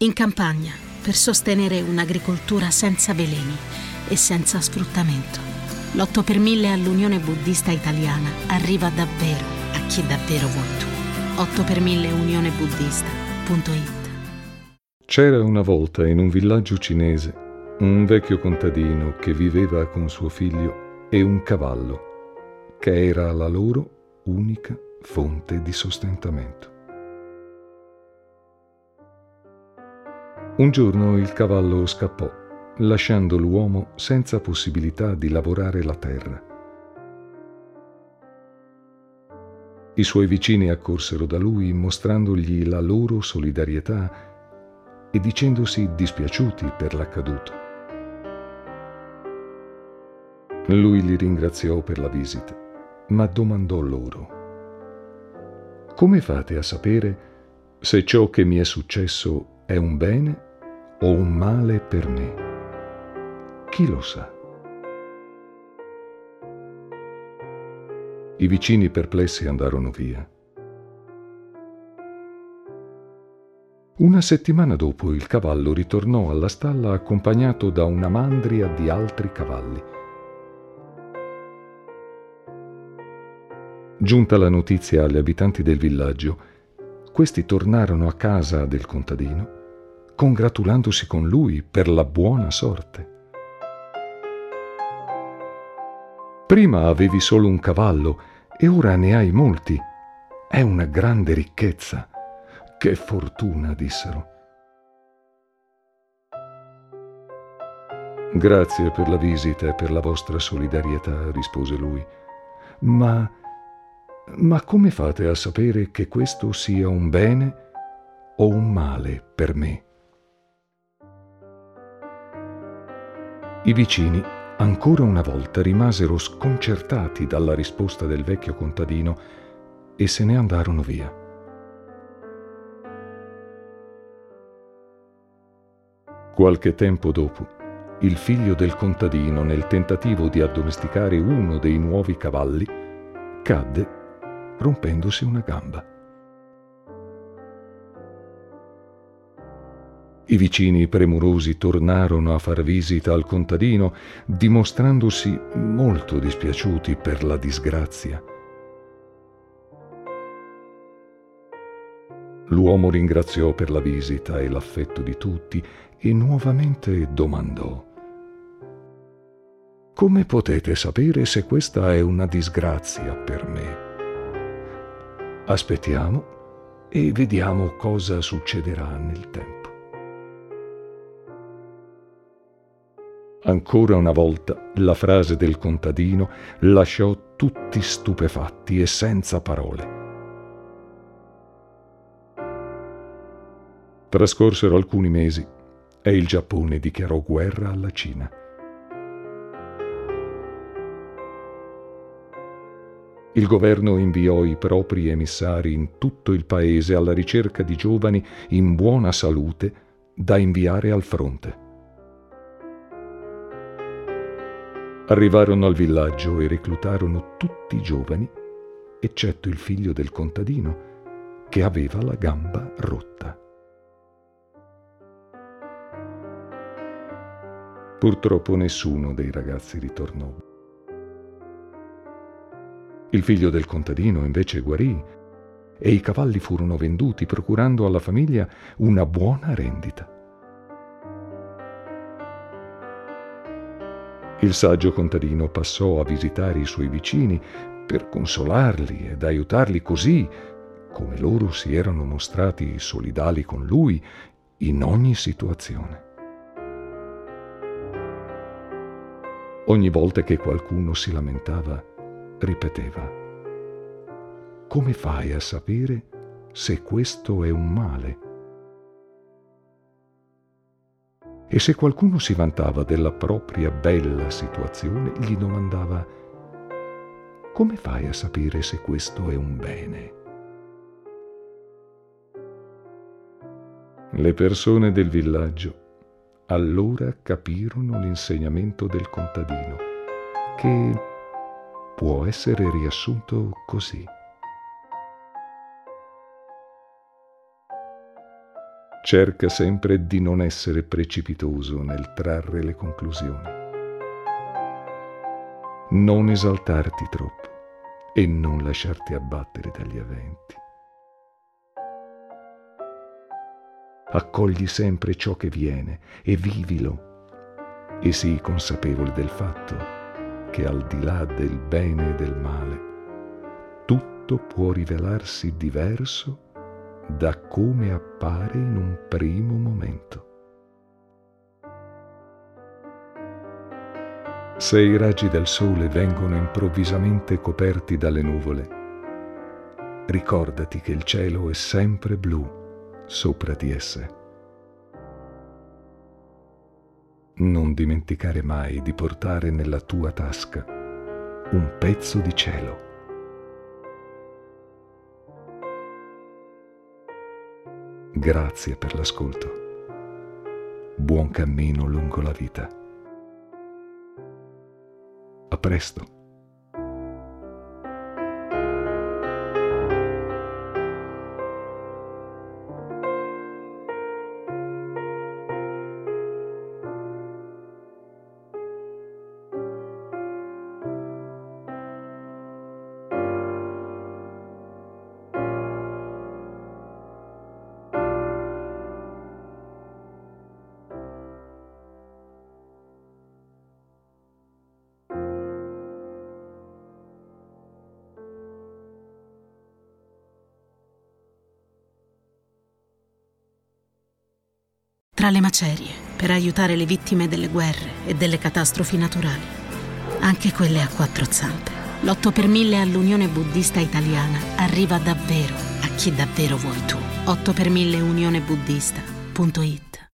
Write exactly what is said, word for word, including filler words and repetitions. in campagna per sostenere un'agricoltura senza veleni e senza sfruttamento. L'otto per mille all'Unione Buddista Italiana arriva davvero a chi davvero vuoi tu. otto per mille unione buddista punto it. C'era una volta in un villaggio cinese un vecchio contadino che viveva con suo figlio e un cavallo, che era la loro unica fonte di sostentamento. Un giorno il cavallo scappò, lasciando l'uomo senza possibilità di lavorare la terra. I suoi vicini accorsero da lui mostrandogli la loro solidarietà e dicendosi dispiaciuti per l'accaduto. Lui li ringraziò per la visita, ma domandò loro: «Come fate a sapere se ciò che mi è successo è un bene o un male per me? Chi lo sa?» I vicini perplessi andarono via. Una settimana dopo il cavallo ritornò alla stalla accompagnato da una mandria di altri cavalli. Giunta la notizia agli abitanti del villaggio, questi tornarono a casa del contadino, congratulandosi con lui per la buona sorte. «Prima avevi solo un cavallo e ora ne hai molti. È una grande ricchezza. Che fortuna», dissero. «Grazie per la visita e per la vostra solidarietà», rispose lui. Ma, ma come fate a sapere che questo sia un bene o un male per me?» I vicini ancora una volta rimasero sconcertati dalla risposta del vecchio contadino e se ne andarono via. Qualche tempo dopo, il figlio del contadino, nel tentativo di addomesticare uno dei nuovi cavalli, cadde rompendosi una gamba. I vicini premurosi tornarono a far visita al contadino, dimostrandosi molto dispiaciuti per la disgrazia. L'uomo ringraziò per la visita e l'affetto di tutti e nuovamente domandò: «Come potete sapere se questa è una disgrazia per me? Aspettiamo e vediamo cosa succederà nel tempo». Ancora una volta la frase del contadino lasciò tutti stupefatti e senza parole. Trascorsero alcuni mesi e il Giappone dichiarò guerra alla Cina. Il governo inviò i propri emissari in tutto il paese alla ricerca di giovani in buona salute da inviare al fronte. Arrivarono al villaggio e reclutarono tutti i giovani, eccetto il figlio del contadino, che aveva la gamba rotta. Purtroppo nessuno dei ragazzi ritornò. Il figlio del contadino invece guarì e i cavalli furono venduti, procurando alla famiglia una buona rendita. Il saggio contadino passò a visitare i suoi vicini per consolarli ed aiutarli, così come loro si erano mostrati solidali con lui in ogni situazione. Ogni volta che qualcuno si lamentava, ripeteva: «Come fai a sapere se questo è un male?» E se qualcuno si vantava della propria bella situazione, gli domandava: «Come fai a sapere se questo è un bene?» Le persone del villaggio allora capirono l'insegnamento del contadino, che può essere riassunto così: cerca sempre di non essere precipitoso nel trarre le conclusioni. Non esaltarti troppo e non lasciarti abbattere dagli eventi. Accogli sempre ciò che viene e vivilo, e sii consapevole del fatto che al di là del bene e del male tutto può rivelarsi diverso da come appare in un primo momento. Se i raggi del sole vengono improvvisamente coperti dalle nuvole, ricordati che il cielo è sempre blu sopra di esse. Non dimenticare mai di portare nella tua tasca un pezzo di cielo. Grazie per l'ascolto. Buon cammino lungo la vita. A presto. Tra le macerie, per aiutare le vittime delle guerre e delle catastrofi naturali, anche quelle a quattro zampe, l'otto per mille all'Unione Buddista Italiana arriva davvero a chi davvero vuoi tu. otto per mille unione buddista punto it